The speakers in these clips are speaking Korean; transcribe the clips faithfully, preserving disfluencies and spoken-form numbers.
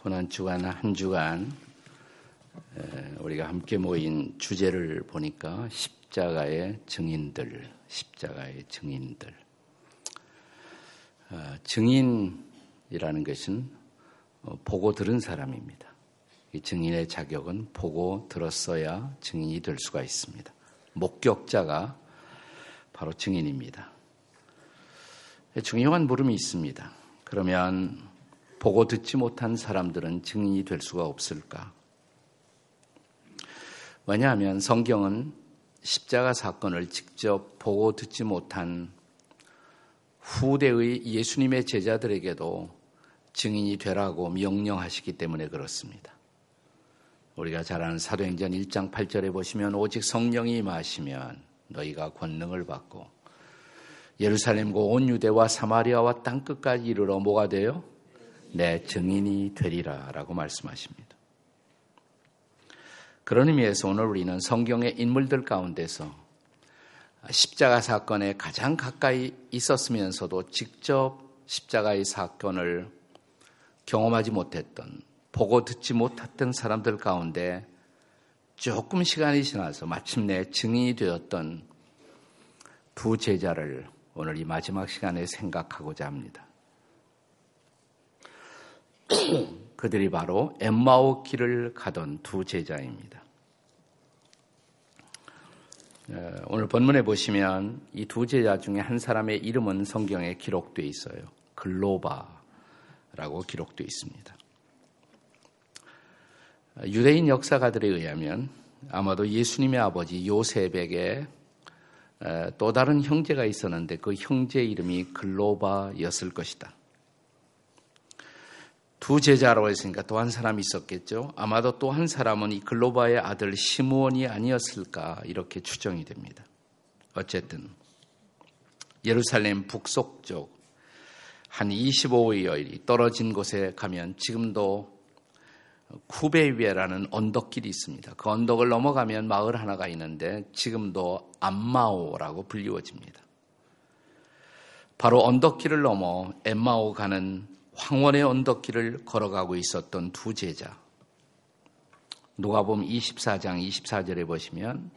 고난주간 한 주간 우리가 함께 모인 주제를 보니까 십자가의 증인들, 십자가의 증인들. 증인이라는 것은 보고 들은 사람입니다. 이 증인의 자격은 보고 들었어야 증인이 될 수가 있습니다. 목격자가 바로 증인입니다. 중요한 물음이 있습니다. 그러면 보고 듣지 못한 사람들은 증인이 될 수가 없을까? 왜냐하면 성경은 십자가 사건을 직접 보고 듣지 못한 후대의 예수님의 제자들에게도 증인이 되라고 명령하시기 때문에 그렇습니다. 우리가 잘 아는 사도행전 일 장 팔 절에 보시면 오직 성령이 임하시면 너희가 권능을 받고 예루살렘과 온 유대와 사마리아와 땅끝까지 이르러 뭐가 돼요? 내 증인이 되리라 라고 말씀하십니다. 그런 의미에서 오늘 우리는 성경의 인물들 가운데서 십자가 사건에 가장 가까이 있었으면서도 직접 십자가의 사건을 경험하지 못했던, 보고 듣지 못했던 사람들 가운데 조금 시간이 지나서 마침내 증인이 되었던 두 제자를 오늘 이 마지막 시간에 생각하고자 합니다. 그들이 바로 엠마오 길을 가던 두 제자입니다. 오늘 본문에 보시면 이 두 제자 중에 한 사람의 이름은 성경에 기록되어 있어요. 글로바라고 기록되어 있습니다. 유대인 역사가들에 의하면 아마도 예수님의 아버지 요셉에게 또 다른 형제가 있었는데 그 형제 이름이 글로바였을 것이다. 두 제자라고 했으니까 또 한 사람이 있었겠죠. 아마도 또 한 사람은 이 글로바의 아들 시므온이 아니었을까 이렇게 추정이 됩니다. 어쨌든 예루살렘 북쪽 쪽 한 이십오 여리 떨어진 곳에 가면 지금도 쿠베위에라는 언덕길이 있습니다. 그 언덕을 넘어가면 마을 하나가 있는데 지금도 엠마오라고 불리워집니다. 바로 언덕길을 넘어 엠마오 가는 황혼의 언덕길을 걸어가고 있었던 두 제자. 누가복음 이십사 장 이십사 절에 보시면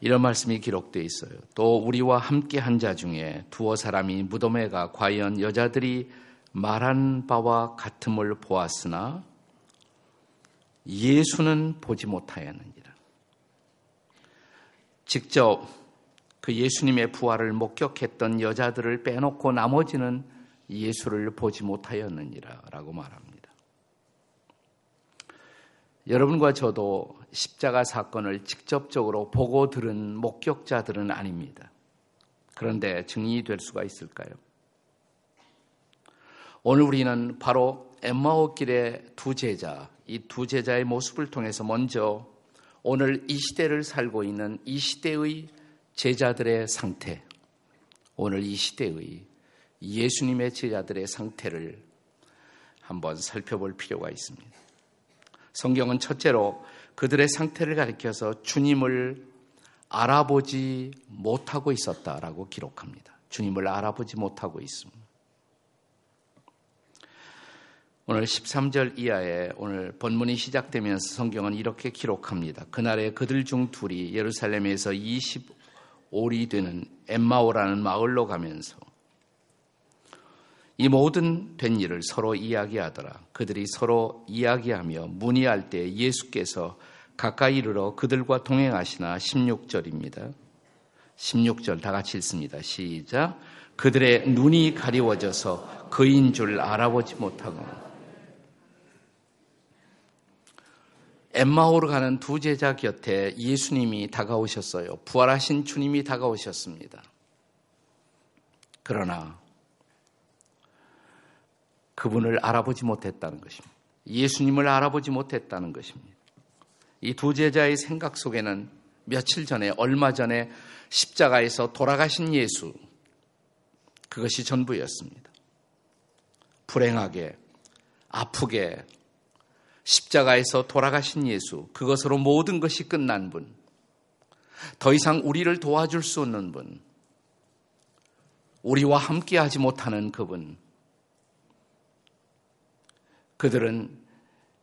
이런 말씀이 기록되어 있어요. 또 우리와 함께 한 자 중에 두어 사람이 무덤에 가 과연 여자들이 말한 바와 같음을 보았으나 예수는 보지 못하였느니라. 직접 그 예수님의 부활을 목격했던 여자들을 빼놓고 나머지는 예수를 보지 못하였느니라 라고 말합니다. 여러분과 저도 십자가 사건을 직접적으로 보고 들은 목격자들은 아닙니다. 그런데 증인이 될 수가 있을까요? 오늘 우리는 바로 엠마오 길의 두 제자, 이 두 제자의 모습을 통해서 먼저 오늘 이 시대를 살고 있는 이 시대의 제자들의 상태, 오늘 이 시대의 예수님의 제자들의 상태를 한번 살펴볼 필요가 있습니다. 성경은 첫째로 그들의 상태를 가리켜서 주님을 알아보지 못하고 있었다라고 기록합니다. 주님을 알아보지 못하고 있습니다. 오늘 십삼 절 이하에 오늘 본문이 시작되면서 성경은 이렇게 기록합니다. 그날에 그들 중 둘이 예루살렘에서 이십오 리 되는 엠마오라는 마을로 가면서 이 모든 된 일을 서로 이야기하더라. 그들이 서로 이야기하며 문의할 때 예수께서 가까이 이르러 그들과 동행하시나 십육 절입니다. 십육 절 다 같이 읽습니다. 시작. 그들의 눈이 가리워져서 그인 줄 알아보지 못하고. 엠마오로 가는 두 제자 곁에 예수님이 다가오셨어요. 부활하신 주님이 다가오셨습니다. 그러나 그분을 알아보지 못했다는 것입니다. 예수님을 알아보지 못했다는 것입니다. 이 두 제자의 생각 속에는 며칠 전에, 얼마 전에 십자가에서 돌아가신 예수, 그것이 전부였습니다. 불행하게, 아프게 십자가에서 돌아가신 예수, 그것으로 모든 것이 끝난 분, 더 이상 우리를 도와줄 수 없는 분, 우리와 함께하지 못하는 그분, 그들은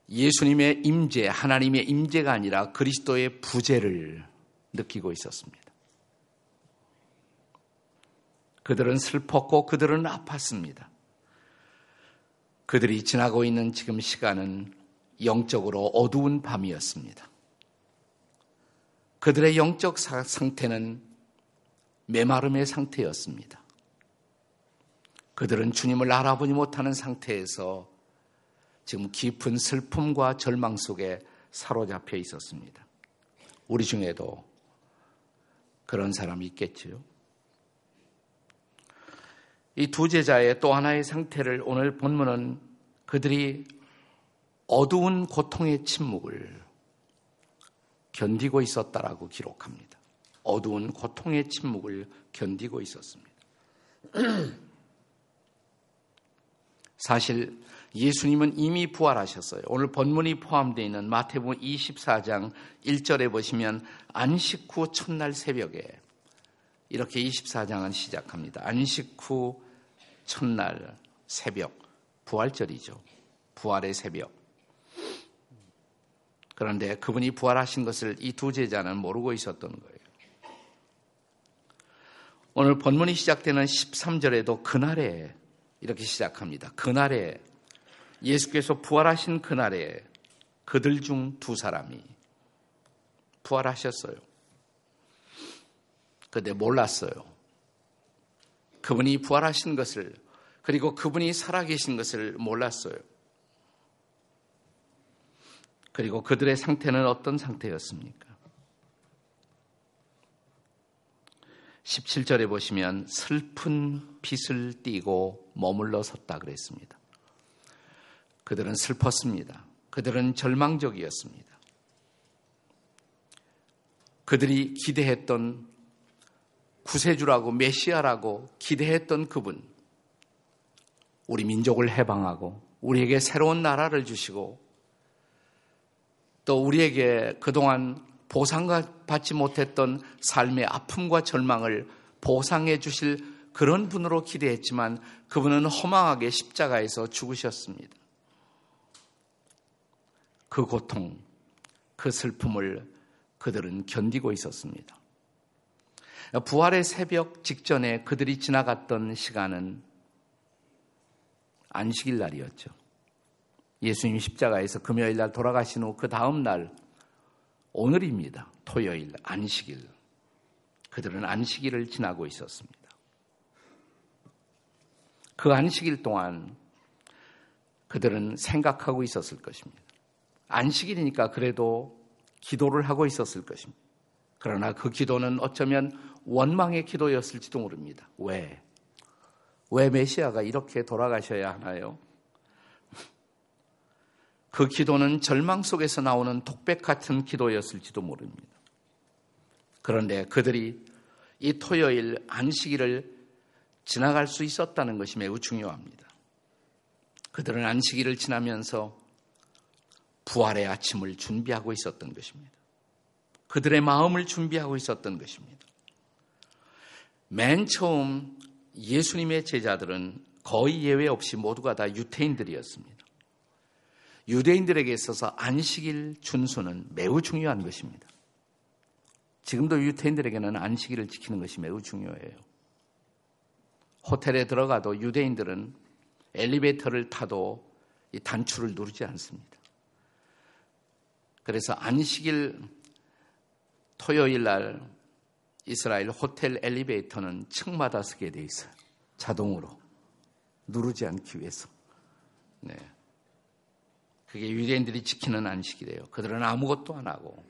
예수님의 임재, 하나님의 임재가 아니라 그리스도의 부재를 느끼고 있었습니다. 그들은 슬펐고 그들은 아팠습니다. 그들이 지나고 있는 지금 시간은 영적으로 어두운 밤이었습니다. 그들의 영적 상태는 메마름의 상태였습니다. 그들은 주님을 알아보지 못하는 상태에서 지금 깊은 슬픔과 절망 속에 사로잡혀 있었습니다. 우리 중에도 그런 사람이 있겠지요. 이 두 제자의 또 하나의 상태를 오늘 본문은 그들이 어두운 고통의 침묵을 견디고 있었다라고 기록합니다. 어두운 고통의 침묵을 견디고 있었습니다. 사실 예수님은 이미 부활하셨어요. 오늘 본문이 포함되어 있는 마태복음 이십사 장 일 절에 보시면 안식 후 첫날 새벽에 이렇게 이십사 장은 시작합니다. 안식 후 첫날 새벽, 부활절이죠. 부활의 새벽. 그런데 그분이 부활하신 것을 이 두 제자는 모르고 있었던 거예요. 오늘 본문이 시작되는 십삼 절에도 그날에 이렇게 시작합니다. 그날에 예수께서 부활하신 그날에 그들 중 두 사람이 부활하셨어요. 그런데 몰랐어요. 그분이 부활하신 것을, 그리고 그분이 살아계신 것을 몰랐어요. 그리고 그들의 상태는 어떤 상태였습니까? 십칠 절에 보시면 슬픈 빛을 띠고 머물러 섰다 그랬습니다. 그들은 슬펐습니다. 그들은 절망적이었습니다. 그들이 기대했던 구세주라고 메시아라고 기대했던 그분, 우리 민족을 해방하고 우리에게 새로운 나라를 주시고 또 우리에게 그동안 보상받지 못했던 삶의 아픔과 절망을 보상해 주실 그런 분으로 기대했지만 그분은 허망하게 십자가에서 죽으셨습니다. 그 고통, 그 슬픔을 그들은 견디고 있었습니다. 부활의 새벽 직전에 그들이 지나갔던 시간은 안식일 날이었죠. 예수님 십자가에서 금요일 날 돌아가신 후 그 다음 날 오늘입니다. 토요일 안식일. 그들은 안식일을 지나고 있었습니다. 그 안식일 동안 그들은 생각하고 있었을 것입니다. 안식일이니까 그래도 기도를 하고 있었을 것입니다. 그러나 그 기도는 어쩌면 원망의 기도였을지도 모릅니다. 왜? 왜 메시아가 이렇게 돌아가셔야 하나요? 그 기도는 절망 속에서 나오는 독백 같은 기도였을지도 모릅니다. 그런데 그들이 이 토요일 안식일을 지나갈 수 있었다는 것이 매우 중요합니다. 그들은 안식일을 지나면서 부활의 아침을 준비하고 있었던 것입니다. 그들의 마음을 준비하고 있었던 것입니다. 맨 처음 예수님의 제자들은 거의 예외 없이 모두가 다 유태인들이었습니다. 유대인들에게 있어서 안식일 준수는 매우 중요한 것입니다. 지금도 유태인들에게는 안식일을 지키는 것이 매우 중요해요. 호텔에 들어가도 유대인들은 엘리베이터를 타도 이 단추를 누르지 않습니다. 그래서 안식일 토요일 날 이스라엘 호텔 엘리베이터는 층마다 쓰게 돼 있어요. 자동으로. 누르지 않기 위해서. 네. 그게 유대인들이 지키는 안식이래요. 그들은 아무것도 안 하고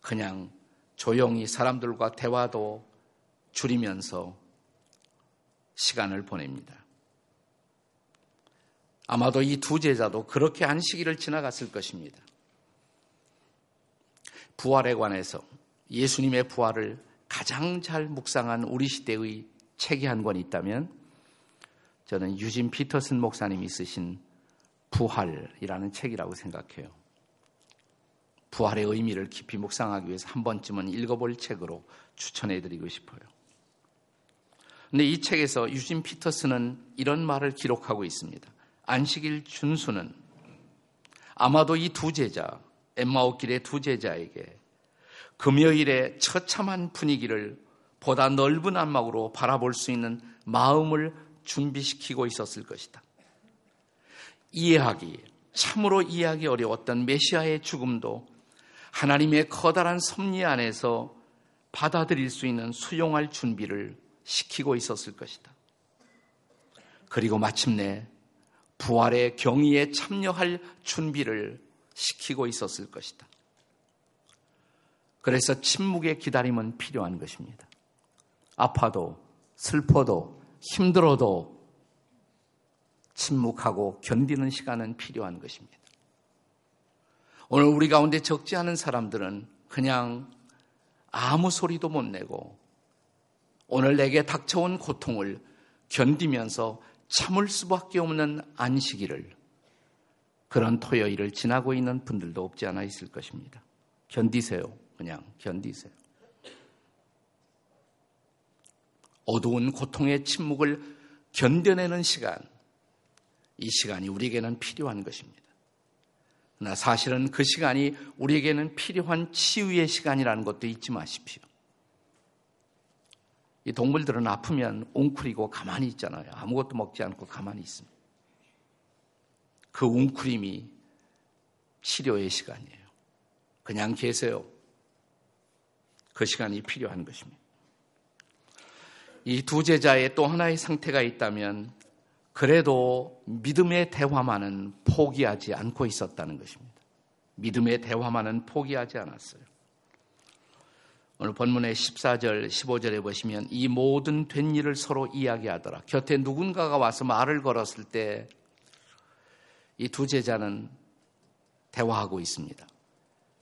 그냥 조용히 사람들과 대화도 줄이면서 시간을 보냅니다. 아마도 이 두 제자도 그렇게 안식일을 지나갔을 것입니다. 부활에 관해서 예수님의 부활을 가장 잘 묵상한 우리 시대의 책이 한 권 있다면 저는 유진 피터슨 목사님이 쓰신 부활이라는 책이라고 생각해요. 부활의 의미를 깊이 묵상하기 위해서 한 번쯤은 읽어볼 책으로 추천해드리고 싶어요. 그런데 이 책에서 유진 피터슨은 이런 말을 기록하고 있습니다. 안식일 준수는 아마도 이 두 제자, 엠마오 길의 두 제자에게 금요일의 처참한 분위기를 보다 넓은 안목으로 바라볼 수 있는 마음을 준비시키고 있었을 것이다. 이해하기, 참으로 이해하기 어려웠던 메시아의 죽음도 하나님의 커다란 섭리 안에서 받아들일 수 있는 수용할 준비를 시키고 있었을 것이다. 그리고 마침내 부활의 경위에 참여할 준비를 시키고 있었을 것이다. 그래서 침묵의 기다림은 필요한 것입니다. 아파도, 슬퍼도, 힘들어도 침묵하고 견디는 시간은 필요한 것입니다. 오늘 우리 가운데 적지 않은 사람들은 그냥 아무 소리도 못 내고 오늘 내게 닥쳐온 고통을 견디면서 참을 수밖에 없는 안식일을, 그런 토요일을 지나고 있는 분들도 없지 않아 있을 것입니다. 견디세요. 그냥 견디세요. 어두운 고통의 침묵을 견뎌내는 시간, 이 시간이 우리에게는 필요한 것입니다. 그러나 사실은 그 시간이 우리에게는 필요한 치유의 시간이라는 것도 잊지 마십시오. 이 동물들은 아프면 웅크리고 가만히 있잖아요. 아무것도 먹지 않고 가만히 있습니다. 그 웅크림이 치료의 시간이에요. 그냥 계세요. 그 시간이 필요한 것입니다. 이 두 제자의 또 하나의 상태가 있다면 그래도 믿음의 대화만은 포기하지 않고 있었다는 것입니다. 믿음의 대화만은 포기하지 않았어요. 오늘 본문의 십사 절, 십오 절에 보시면 이 모든 된 일을 서로 이야기하더라. 곁에 누군가가 와서 말을 걸었을 때 이 두 제자는 대화하고 있습니다.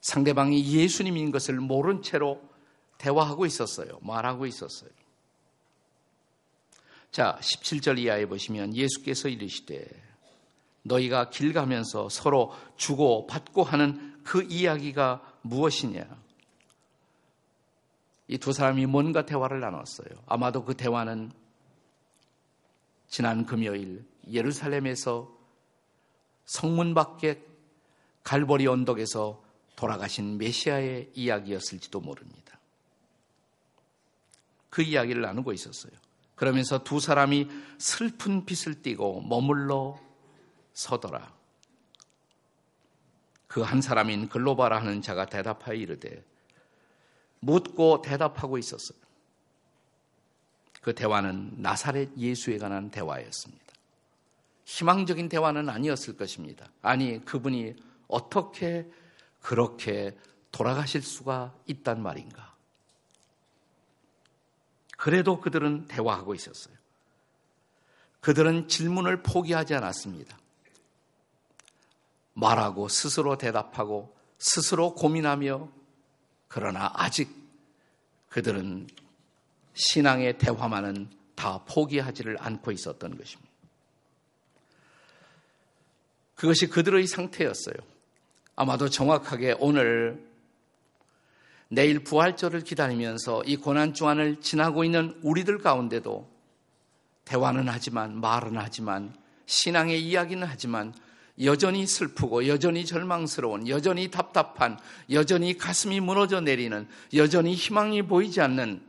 상대방이 예수님인 것을 모른 채로 대화하고 있었어요. 말하고 있었어요. 자, 십칠 절 이하에 보시면 예수께서 이르시되 너희가 길 가면서 서로 주고 받고 하는 그 이야기가 무엇이냐? 이 두 사람이 뭔가 대화를 나눴어요. 아마도 그 대화는 지난 금요일 예루살렘에서 성문 밖에 갈보리 언덕에서 돌아가신 메시아의 이야기였을지도 모릅니다. 그 이야기를 나누고 있었어요. 그러면서 두 사람이 슬픈 빛을 띠고 머물러 서더라. 그 한 사람인 글로바라 하는 자가 대답하여 이르되, 묻고 대답하고 있었어요. 그 대화는 나사렛 예수에 관한 대화였습니다. 희망적인 대화는 아니었을 것입니다. 아니, 그분이 어떻게 그렇게 돌아가실 수가 있단 말인가. 그래도 그들은 대화하고 있었어요. 그들은 질문을 포기하지 않았습니다. 말하고 스스로 대답하고 스스로 고민하며, 그러나 아직 그들은 신앙의 대화만은 다 포기하지를 않고 있었던 것입니다. 그것이 그들의 상태였어요. 아마도 정확하게 오늘 내일 부활절을 기다리면서 이 고난주간을 지나고 있는 우리들 가운데도 대화는 하지만, 말은 하지만, 신앙의 이야기는 하지만 여전히 슬프고 여전히 절망스러운, 여전히 답답한, 여전히 가슴이 무너져 내리는, 여전히 희망이 보이지 않는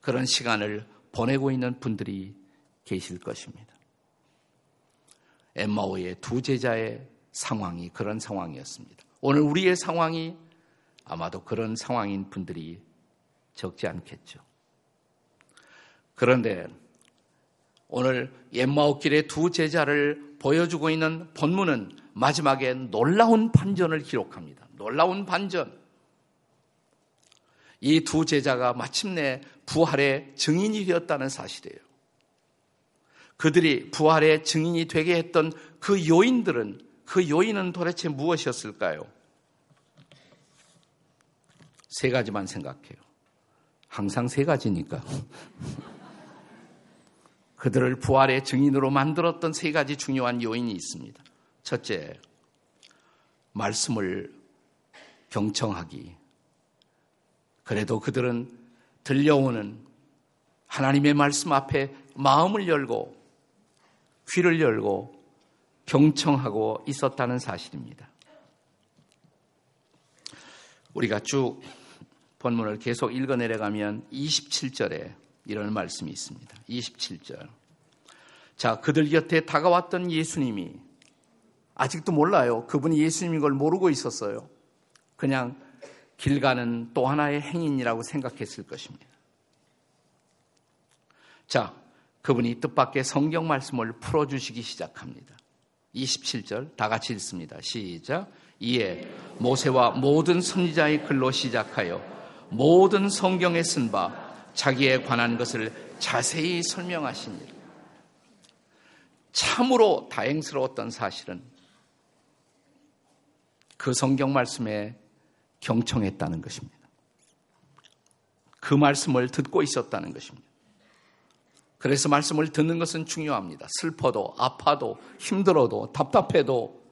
그런 시간을 보내고 있는 분들이 계실 것입니다. 엠마오의 두 제자의 상황이 그런 상황이었습니다. 오늘 우리의 상황이 아마도 그런 상황인 분들이 적지 않겠죠. 그런데 오늘 엠마오 길의 두 제자를 보여주고 있는 본문은 마지막에 놀라운 반전을 기록합니다. 놀라운 반전. 이 두 제자가 마침내 부활의 증인이 되었다는 사실이에요. 그들이 부활의 증인이 되게 했던 그 요인들은, 그 요인은 도대체 무엇이었을까요? 세 가지만 생각해요. 항상 세 가지니까. 그들을 부활의 증인으로 만들었던 세 가지 중요한 요인이 있습니다. 첫째, 말씀을 경청하기. 그래도 그들은 들려오는 하나님의 말씀 앞에 마음을 열고 귀를 열고 경청하고 있었다는 사실입니다. 우리가 쭉 본문을 계속 읽어 내려가면 이십칠 절에 이런 말씀이 있습니다. 이십칠 절. 자, 그들 곁에 다가왔던 예수님이, 아직도 몰라요. 그분이 예수님인 걸 모르고 있었어요. 그냥 길 가는 또 하나의 행인이라고 생각했을 것입니다. 자, 그분이 뜻밖의 성경 말씀을 풀어주시기 시작합니다. 이십칠 절 다 같이 읽습니다. 시작. 이에 모세와 모든 선지자의 글로 시작하여 모든 성경에 쓴 바 자기에 관한 것을 자세히 설명하십니다. 참으로 다행스러웠던 사실은 그 성경 말씀에 경청했다는 것입니다. 그 말씀을 듣고 있었다는 것입니다. 그래서 말씀을 듣는 것은 중요합니다. 슬퍼도, 아파도, 힘들어도, 답답해도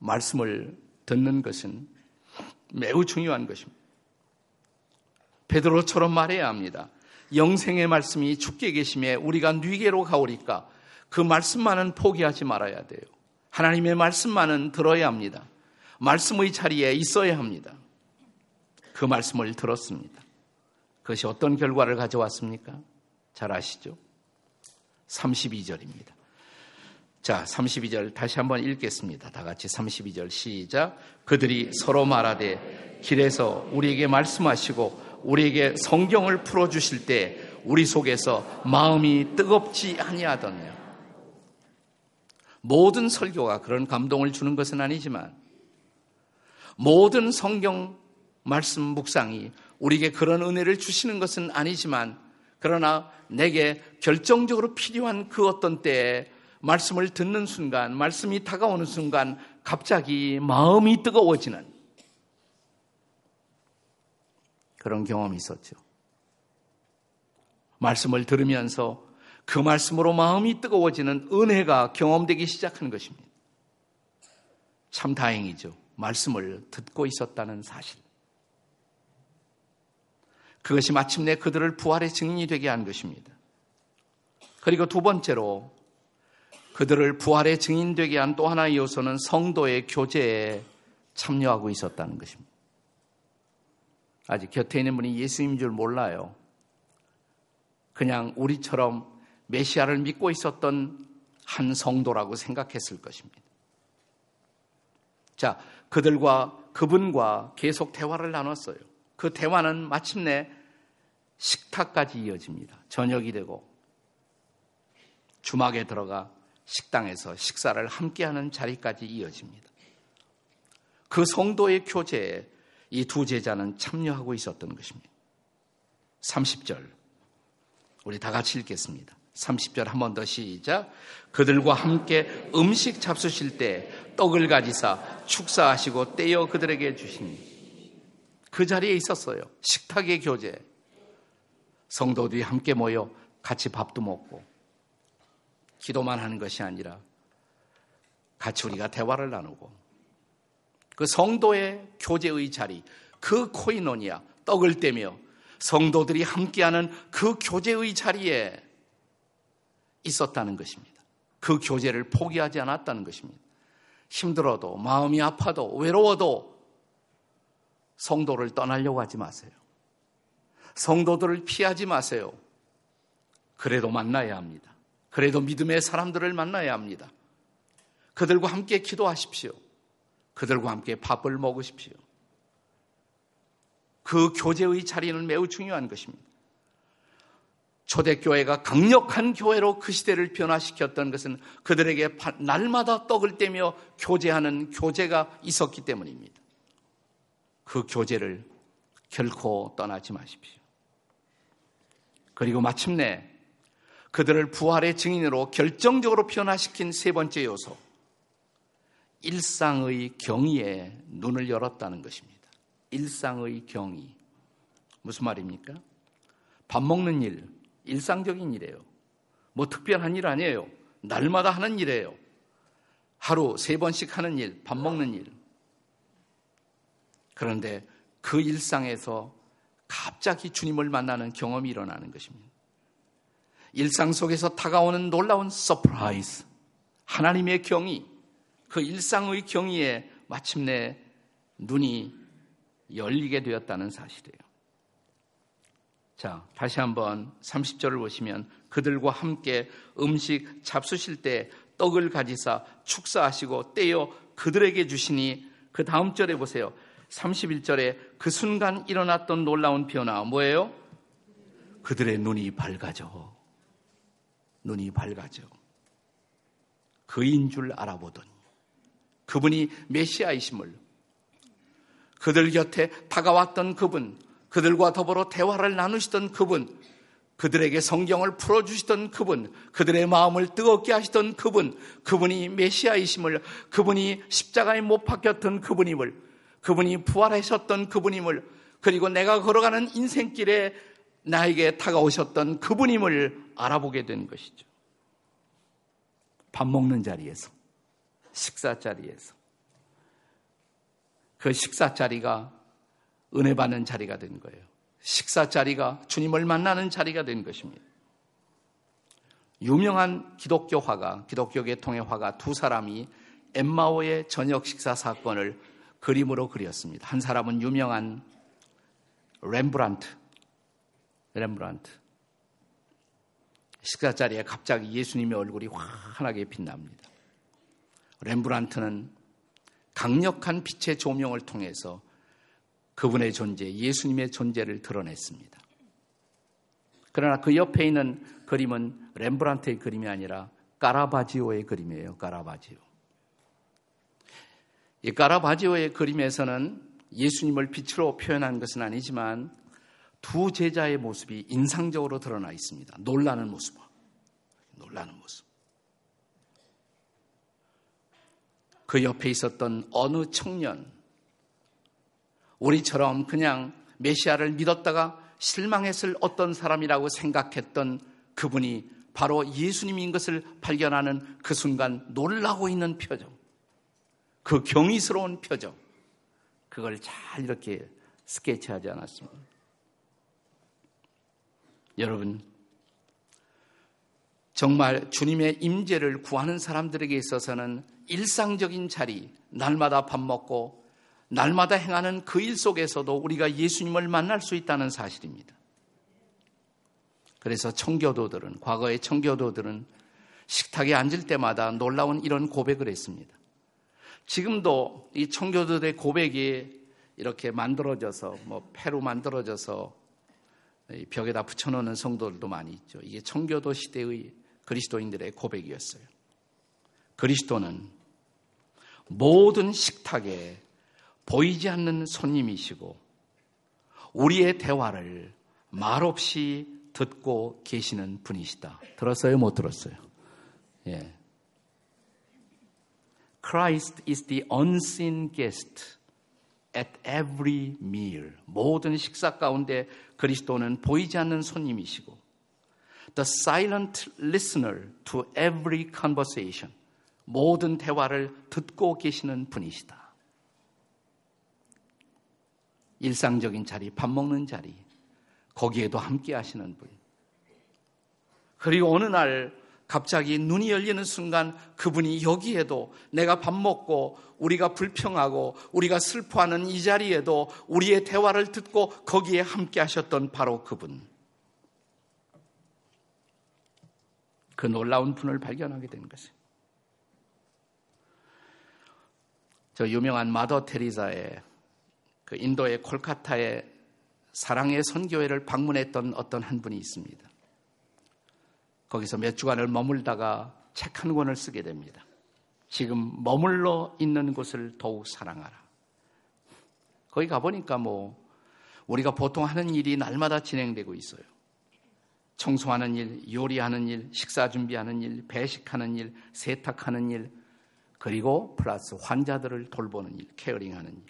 말씀을 듣는 것은 매우 중요한 것입니다. 베드로처럼 말해야 합니다. 영생의 말씀이 주께 계심에 우리가 뉘게로 가오리까. 그 말씀만은 포기하지 말아야 돼요. 하나님의 말씀만은 들어야 합니다. 말씀의 자리에 있어야 합니다. 그 말씀을 들었습니다. 그것이 어떤 결과를 가져왔습니까? 잘 아시죠? 삼십이 절입니다. 자, 삼십이 절 다시 한번 읽겠습니다. 다 같이 삼십이 절 시작. 그들이 서로 말하되 길에서 우리에게 말씀하시고 우리에게 성경을 풀어주실 때 우리 속에서 마음이 뜨겁지 아니하더냐. 모든 설교가 그런 감동을 주는 것은 아니지만 모든 성경 말씀 묵상이 우리에게 그런 은혜를 주시는 것은 아니지만 그러나 내게 결정적으로 필요한 그 어떤 때에 말씀을 듣는 순간, 말씀이 다가오는 순간 갑자기 마음이 뜨거워지는 그런 경험이 있었죠. 말씀을 들으면서 그 말씀으로 마음이 뜨거워지는 은혜가 경험되기 시작한 것입니다. 참 다행이죠. 말씀을 듣고 있었다는 사실. 그것이 마침내 그들을 부활의 증인이 되게 한 것입니다. 그리고 두 번째로 그들을 부활의 증인 되게 한 또 하나의 요소는 성도의 교제에 참여하고 있었다는 것입니다. 아직 곁에 있는 분이 예수님인 줄 몰라요. 그냥 우리처럼 메시아를 믿고 있었던 한 성도라고 생각했을 것입니다. 자, 그들과 그분과 계속 대화를 나눴어요. 그 대화는 마침내 식탁까지 이어집니다. 저녁이 되고 주막에 들어가 식당에서 식사를 함께하는 자리까지 이어집니다. 그 성도의 교제에 이 두 제자는 참여하고 있었던 것입니다. 삼십 절 우리 다 같이 읽겠습니다. 삼십 절 한 번 더 시작. 그들과 함께 음식 잡수실 때 떡을 가지사 축사하시고 떼어 그들에게 주시니. 그 자리에 있었어요. 식탁의 교제. 성도들이 함께 모여 같이 밥도 먹고 기도만 하는 것이 아니라 같이 우리가 대화를 나누고 그 성도의 교제의 자리, 그 코이노니아, 떡을 떼며 성도들이 함께하는 그 교제의 자리에 있었다는 것입니다. 그 교제를 포기하지 않았다는 것입니다. 힘들어도 마음이 아파도 외로워도 성도를 떠나려고 하지 마세요. 성도들을 피하지 마세요. 그래도 만나야 합니다. 그래도 믿음의 사람들을 만나야 합니다. 그들과 함께 기도하십시오. 그들과 함께 밥을 먹으십시오. 그 교제의 자리는 매우 중요한 것입니다. 초대교회가 강력한 교회로 그 시대를 변화시켰던 것은 그들에게 날마다 떡을 떼며 교제하는 교제가 있었기 때문입니다. 그 교제를 결코 떠나지 마십시오. 그리고 마침내 그들을 부활의 증인으로 결정적으로 변화시킨 세 번째 요소, 일상의 경의에 눈을 열었다는 것입니다. 일상의 경의. 무슨 말입니까? 밥 먹는 일, 일상적인 일이에요. 뭐 특별한 일 아니에요. 날마다 하는 일이에요. 하루 세 번씩 하는 일, 밥 먹는 일. 그런데 그 일상에서 갑자기 주님을 만나는 경험이 일어나는 것입니다. 일상 속에서 다가오는 놀라운 서프라이즈, 하나님의 경이, 그 일상의 경이에 마침내 눈이 열리게 되었다는 사실이에요. 자, 다시 한번 삼십 절을 보시면 그들과 함께 음식 잡수실 때 떡을 가지사 축사하시고 떼어 그들에게 주시니, 그 다음 절에 보세요. 삼십일 절에 그 순간 일어났던 놀라운 변화, 뭐예요? 그들의 눈이 밝아져. 눈이 밝아져. 그인 줄 알아보더니 그분이 메시아이심을, 그들 곁에 다가왔던 그분, 그들과 더불어 대화를 나누시던 그분, 그들에게 성경을 풀어주시던 그분, 그들의 마음을 뜨겁게 하시던 그분, 그분이 메시아이심을, 그분이 십자가에 못 박혔던 그분임을, 그분이 부활하셨던 그분임을, 그리고 내가 걸어가는 인생길에 나에게 다가오셨던 그분임을 알아보게 된 것이죠. 밥 먹는 자리에서, 식사 자리에서, 그 식사 자리가 은혜 받는 자리가 된 거예요. 식사 자리가 주님을 만나는 자리가 된 것입니다. 유명한 기독교 화가, 기독교 계통의 화가 두 사람이 엠마오의 저녁 식사 사건을 그림으로 그렸습니다. 한 사람은 유명한 렘브란트. 렘브란트. 식사 자리에 갑자기 예수님의 얼굴이 환하게 빛납니다. 렘브란트는 강력한 빛의 조명을 통해서 그분의 존재, 예수님의 존재를 드러냈습니다. 그러나 그 옆에 있는 그림은 렘브란트의 그림이 아니라 까라바지오의 그림이에요. 까라바지오. 이 까라바지오의 그림에서는 예수님을 빛으로 표현한 것은 아니지만 두 제자의 모습이 인상적으로 드러나 있습니다. 놀라는 모습, 놀라는 모습. 그 옆에 있었던 어느 청년, 우리처럼 그냥 메시아를 믿었다가 실망했을 어떤 사람이라고 생각했던 그분이 바로 예수님인 것을 발견하는 그 순간 놀라고 있는 표정, 그 경이스러운 표정, 그걸 잘 이렇게 스케치하지 않았습니다. 여러분, 정말 주님의 임재를 구하는 사람들에게 있어서는 일상적인 자리, 날마다 밥 먹고 날마다 행하는 그 일 속에서도 우리가 예수님을 만날 수 있다는 사실입니다. 그래서 청교도들은, 과거의 청교도들은 식탁에 앉을 때마다 놀라운 이런 고백을 했습니다. 지금도 이 청교도들의 고백이 이렇게 만들어져서, 뭐 패로 만들어져서 벽에다 붙여놓는 성도들도 많이 있죠. 이게 청교도 시대의 그리스도인들의 고백이었어요. 그리스도는 모든 식탁에 보이지 않는 손님이시고 우리의 대화를 말없이 듣고 계시는 분이시다. 들었어요? 못 들었어요? 예. Christ is the unseen guest at every meal. 모든 식사 가운데 그리스도는 보이지 않는 손님이시고 the silent listener to every conversation. 모든 대화를 듣고 계시는 분이시다. 일상적인 자리, 밥 먹는 자리, 거기에도 함께 하시는 분. 그리고 어느 날 갑자기 눈이 열리는 순간 그분이 여기에도, 내가 밥 먹고 우리가 불평하고 우리가 슬퍼하는 이 자리에도 우리의 대화를 듣고 거기에 함께 하셨던 바로 그분. 그 놀라운 분을 발견하게 된 것이에요. 저 유명한 마더 테리사의, 그 인도의 콜카타에 사랑의 선교회를 방문했던 어떤 한 분이 있습니다. 거기서 몇 주간을 머물다가 책 한 권을 쓰게 됩니다. 지금 머물러 있는 곳을 더욱 사랑하라. 거기 가보니까 뭐 우리가 보통 하는 일이 날마다 진행되고 있어요. 청소하는 일, 요리하는 일, 식사 준비하는 일, 배식하는 일, 세탁하는 일, 그리고 플러스 환자들을 돌보는 일, 케어링하는 일.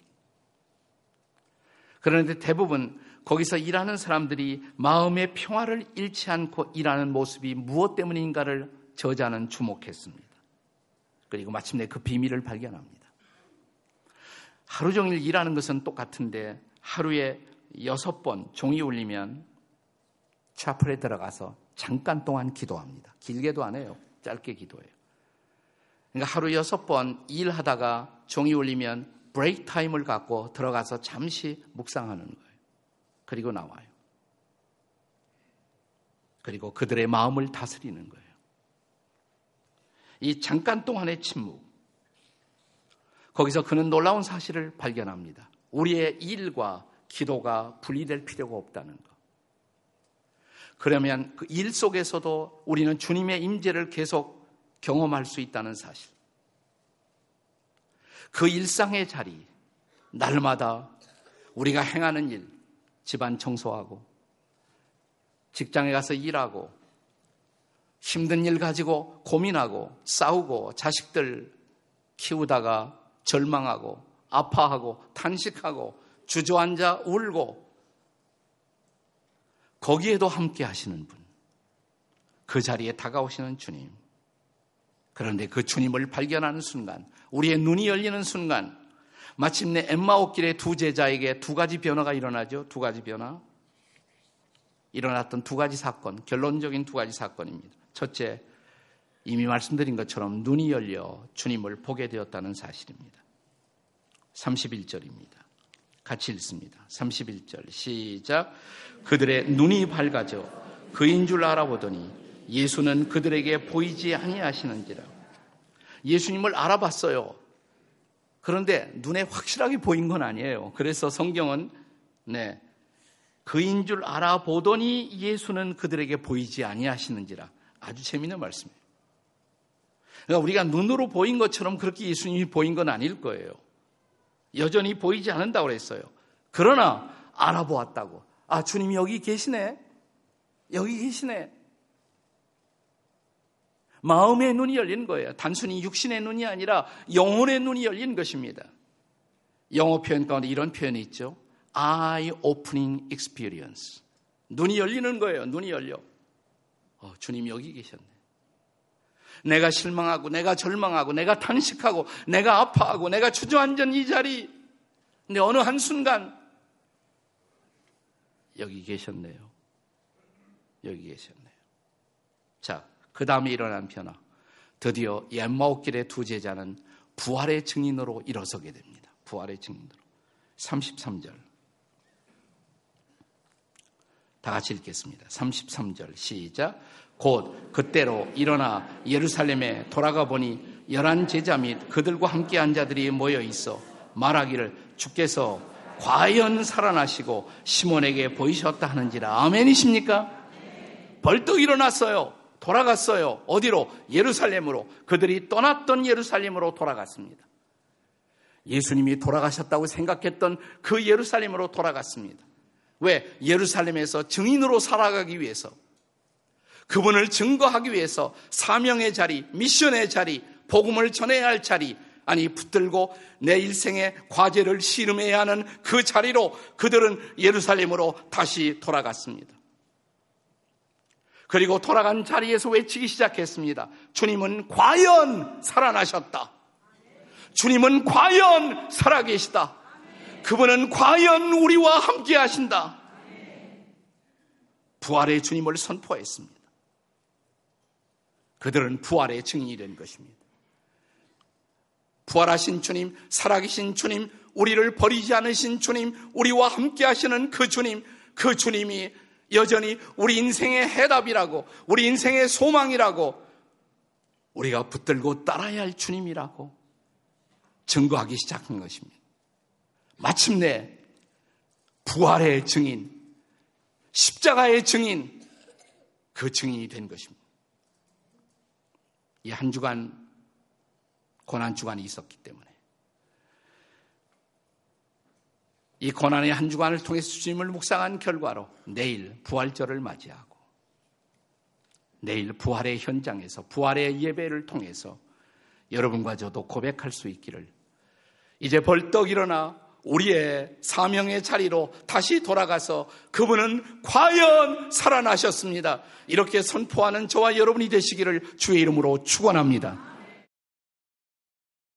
그런데 대부분 거기서 일하는 사람들이 마음의 평화를 잃지 않고 일하는 모습이 무엇 때문인가를 저자는 주목했습니다. 그리고 마침내 그 비밀을 발견합니다. 하루 종일 일하는 것은 똑같은데 하루에 여섯 번 종이 울리면 차플에 들어가서 잠깐 동안 기도합니다. 길게도 안 해요. 짧게 기도해요. 그러니까 하루 여섯 번 일하다가 종이 울리면 브레이크 타임을 갖고 들어가서 잠시 묵상하는 거예요. 그리고 나와요. 그리고 그들의 마음을 다스리는 거예요. 이 잠깐 동안의 침묵. 거기서 그는 놀라운 사실을 발견합니다. 우리의 일과 기도가 분리될 필요가 없다는 것. 그러면 그 일 속에서도 우리는 주님의 임재를 계속 경험할 수 있다는 사실. 그 일상의 자리, 날마다 우리가 행하는 일, 집안 청소하고, 직장에 가서 일하고, 힘든 일 가지고 고민하고, 싸우고, 자식들 키우다가 절망하고, 아파하고, 탄식하고, 주저앉아 울고, 거기에도 함께 하시는 분, 그 자리에 다가오시는 주님. 그런데 그 주님을 발견하는 순간, 우리의 눈이 열리는 순간, 마침내 엠마오 길의 두 제자에게 두 가지 변화가 일어나죠. 두 가지 변화. 일어났던 두 가지 사건, 결론적인 두 가지 사건입니다. 첫째, 이미 말씀드린 것처럼 눈이 열려 주님을 보게 되었다는 사실입니다. 삼십일 절입니다. 같이 읽습니다. 삼십일 절 시작. 그들의 눈이 밝아져 그인 줄 알아보더니 예수는 그들에게 보이지 아니하시는지라. 예수님을 알아봤어요. 그런데 눈에 확실하게 보인 건 아니에요. 그래서 성경은 네, 그인 줄 알아보더니 예수는 그들에게 보이지 아니하시는지라. 아주 재미있는 말씀이에요. 그러니까 우리가 눈으로 보인 것처럼 그렇게 예수님이 보인 건 아닐 거예요. 여전히 보이지 않는다고 그랬어요. 그러나 알아보았다고. 아, 주님이 여기 계시네. 여기 계시네. 마음의 눈이 열린 거예요. 단순히 육신의 눈이 아니라 영혼의 눈이 열린 것입니다. 영어 표현 가운데 이런 표현이 있죠. Eye opening experience. 눈이 열리는 거예요. 눈이 열려. 어, 주님이 여기 계셨네. 내가 실망하고, 내가 절망하고, 내가 탄식하고, 내가 아파하고, 내가 주저앉은 이 자리. 근데 어느 한순간 여기 계셨네요. 여기 계셨네요. 자, 그 다음에 일어난 변화. 드디어 엠마오 길의 두 제자는 부활의 증인으로 일어서게 됩니다. 부활의 증인으로. 삼십삼 절. 다 같이 읽겠습니다. 삼십삼 절 시작. 곧 그때로 일어나 예루살렘에 돌아가 보니 열한 제자 및 그들과 함께 한 자들이 모여 있어 말하기를 주께서 과연 살아나시고 시몬에게 보이셨다 하는지라. 아멘이십니까? 벌떡 일어났어요. 돌아갔어요. 어디로? 예루살렘으로. 그들이 떠났던 예루살렘으로 돌아갔습니다. 예수님이 돌아가셨다고 생각했던 그 예루살렘으로 돌아갔습니다. 왜? 예루살렘에서 증인으로 살아가기 위해서, 그분을 증거하기 위해서 사명의 자리, 미션의 자리, 복음을 전해야 할 자리, 아니 붙들고 내 인생의 과제를 씨름해야 하는 그 자리로 그들은 예루살렘으로 다시 돌아갔습니다. 그리고 돌아간 자리에서 외치기 시작했습니다. 주님은 과연 살아나셨다. 주님은 과연 살아계시다. 그분은 과연 우리와 함께 하신다. 부활의 주님을 선포했습니다. 그들은 부활의 증인이 된 것입니다. 부활하신 주님, 살아계신 주님, 우리를 버리지 않으신 주님, 우리와 함께 하시는 그 주님, 그 주님이 여전히 우리 인생의 해답이라고, 우리 인생의 소망이라고, 우리가 붙들고 따라야 할 주님이라고 증거하기 시작한 것입니다. 마침내 부활의 증인, 십자가의 증인, 그 증인이 된 것입니다. 이 한 주간 고난 주간이 있었기 때문에 이 고난의 한 주간을 통해서 주님을 묵상한 결과로 내일 부활절을 맞이하고 내일 부활의 현장에서 부활의 예배를 통해서 여러분과 저도 고백할 수 있기를, 이제 벌떡 일어나 우리의 사명의 자리로 다시 돌아가서 그분은 과연 살아나셨습니다. 이렇게 선포하는 저와 여러분이 되시기를 주의 이름으로 축원합니다.